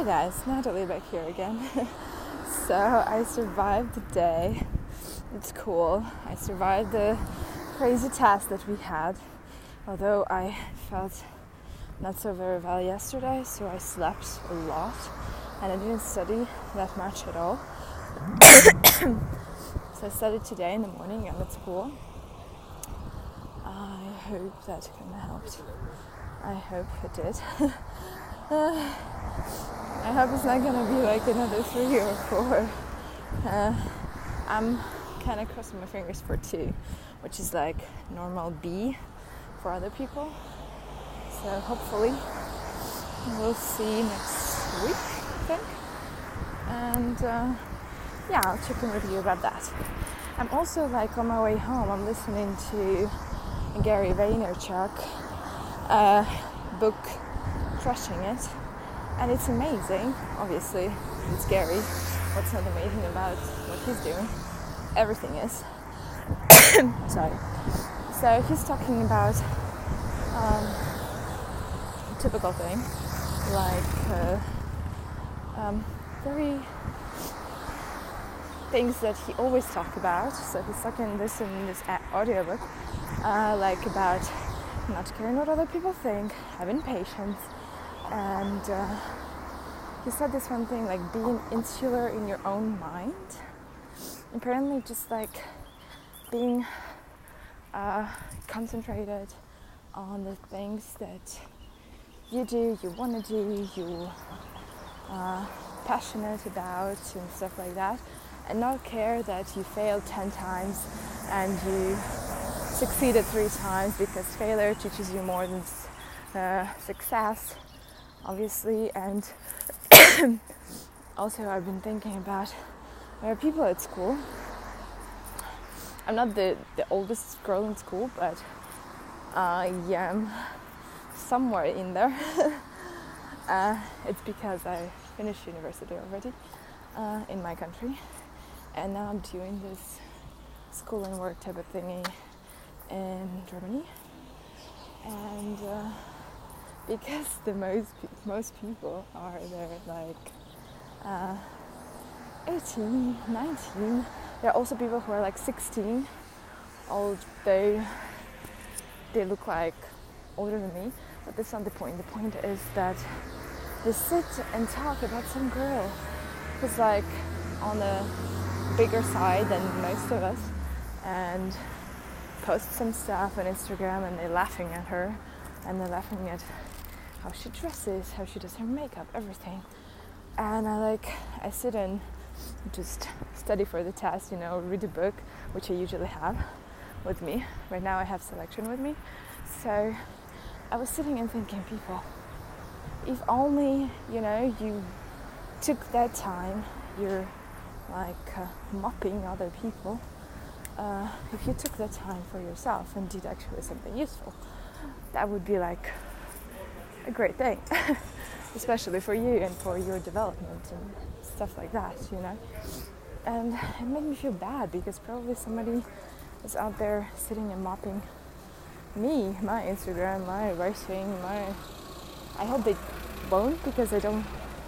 Hi guys, Natalie back here again. So I survived the day. It's cool. I survived the crazy task that we had. Although I felt not so very well yesterday, so I slept a lot and I didn't study that much at all. So I studied today in the morning and at school. I hope that kind of helped. I hope it did. I hope it's not gonna be like another 3 or 4. I'm kind of crossing my fingers for 2, which is like normal B for other people. So hopefully we'll see next week, I think. And yeah, I'll check in with you about that. I'm also like on my way home, I'm listening to Gary Vaynerchuk book Crushing It, and it's amazing. Obviously it's Gary. What's not amazing about what he's doing? Everything is. Sorry. So he's talking about a typical thing like very things that he always talks about. So he's talking this in this audiobook like about not caring what other people think, having patience, and he said this one thing like being insular in your own mind. Apparently just like being concentrated on the things that you do, you want to do, you are passionate about and stuff like that, and not care that you failed 10 times and you succeeded 3 times, because failure teaches you more than success, obviously. And also I've been thinking about there are people at school. I'm not the oldest girl in school, but yeah, I'm somewhere in there. It's because I finished university already in my country, and now I'm doing this school and work type of thingy in Germany. And because the most people are there like 18, 19, there are also people who are like 16, although they look like older than me, but that's not the point. The point is that they sit and talk about some girl who's like on the bigger side than most of us, and post some stuff on Instagram, and they're laughing at her, and they're laughing at how she dresses, how she does her makeup, everything. And I sit and just study for the test, you know, read a book, which I usually have with me. Right now I have selection with me. So I was sitting and thinking, people, if only, you know, you took that time, you're like mopping other people. If you took the time for yourself and did actually something useful, that would be like a great thing, especially for you and for your development and stuff like that, you know. And it made me feel bad, because probably somebody is out there sitting and mopping me, my Instagram, my writing, my... I hope they won't, because I don't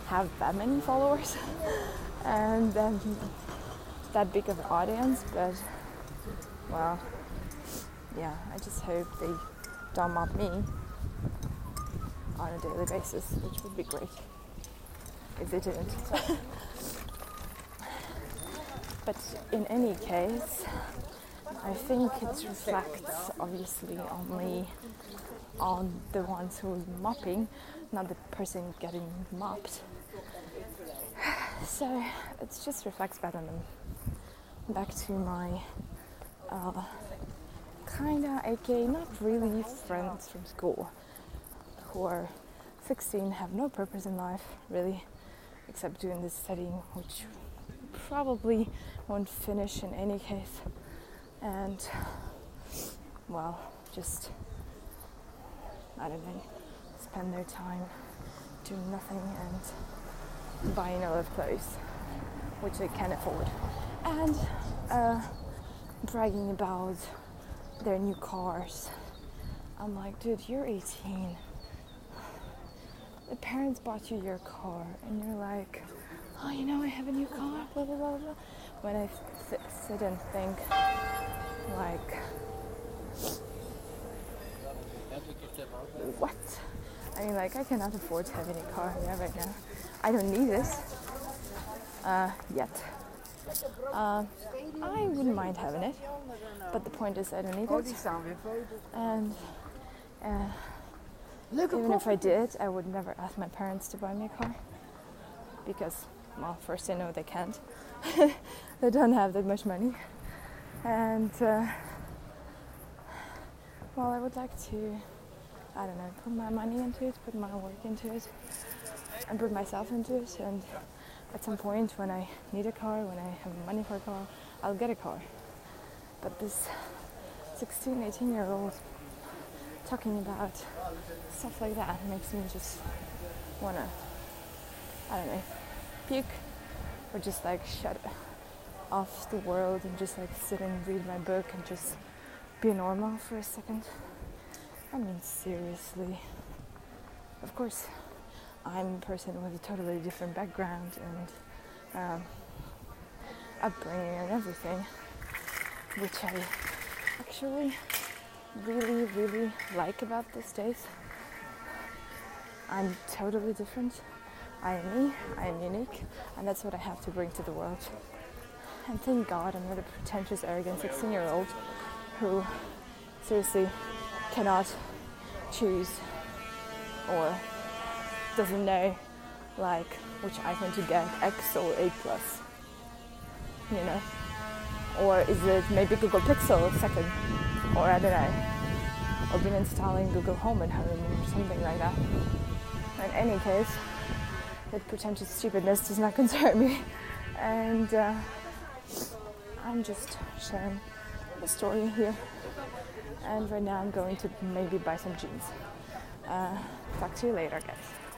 have that many followers and that big of an audience, but... well, yeah, I just hope they don't mob me on a daily basis, which would be great if they didn't. But in any case, I think it reflects obviously only on the ones who are mopping, not the person getting mopped. So it just reflects bad on them. Back to my kinda, aka not really friends from school, who are 16, have no purpose in life really, except doing this studying, which probably won't finish in any case. And well, just I don't know, spend their time doing nothing and buying other clothes, which they can afford, and bragging about their new cars. I'm like, dude, you're 18. the parents bought you your car and you're like, oh, you know, I have a new car, blah, blah, blah, blah. When I sit and think, like, what? I mean, like, I cannot afford to have any car right now. I don't need this yet. I wouldn't mind having it, but the point is I don't need it. And even if I did, I would never ask my parents to buy me a car. Because, well, first they know they can't. They don't have that much money. And, well, I would like to, I don't know, put my money into it, put my work into it, and put myself into it. And at some point when I need a car, when I have money for a car, I'll get a car. But this 16, 18-year-old talking about stuff like that makes me just want to, I don't know, puke or just like shut off the world and just like sit and read my book and just be normal for a second. I mean, seriously. Of course, I'm a person with a totally different background and upbringing and everything, which I actually really, really like about these days. I'm totally different. I am me, I am unique, and that's what I have to bring to the world. And thank God I'm not a pretentious, arrogant 16-year-old who seriously cannot choose or doesn't know, like, which iPhone to get, X or 8 Plus, you know? Or is it maybe Google Pixel second? Or I don't know. Or been installing Google Home at home or something like that. In any case, that pretentious stupidness does not concern me. And I'm just sharing the story here. And right now I'm going to maybe buy some jeans. Talk to you later, guys.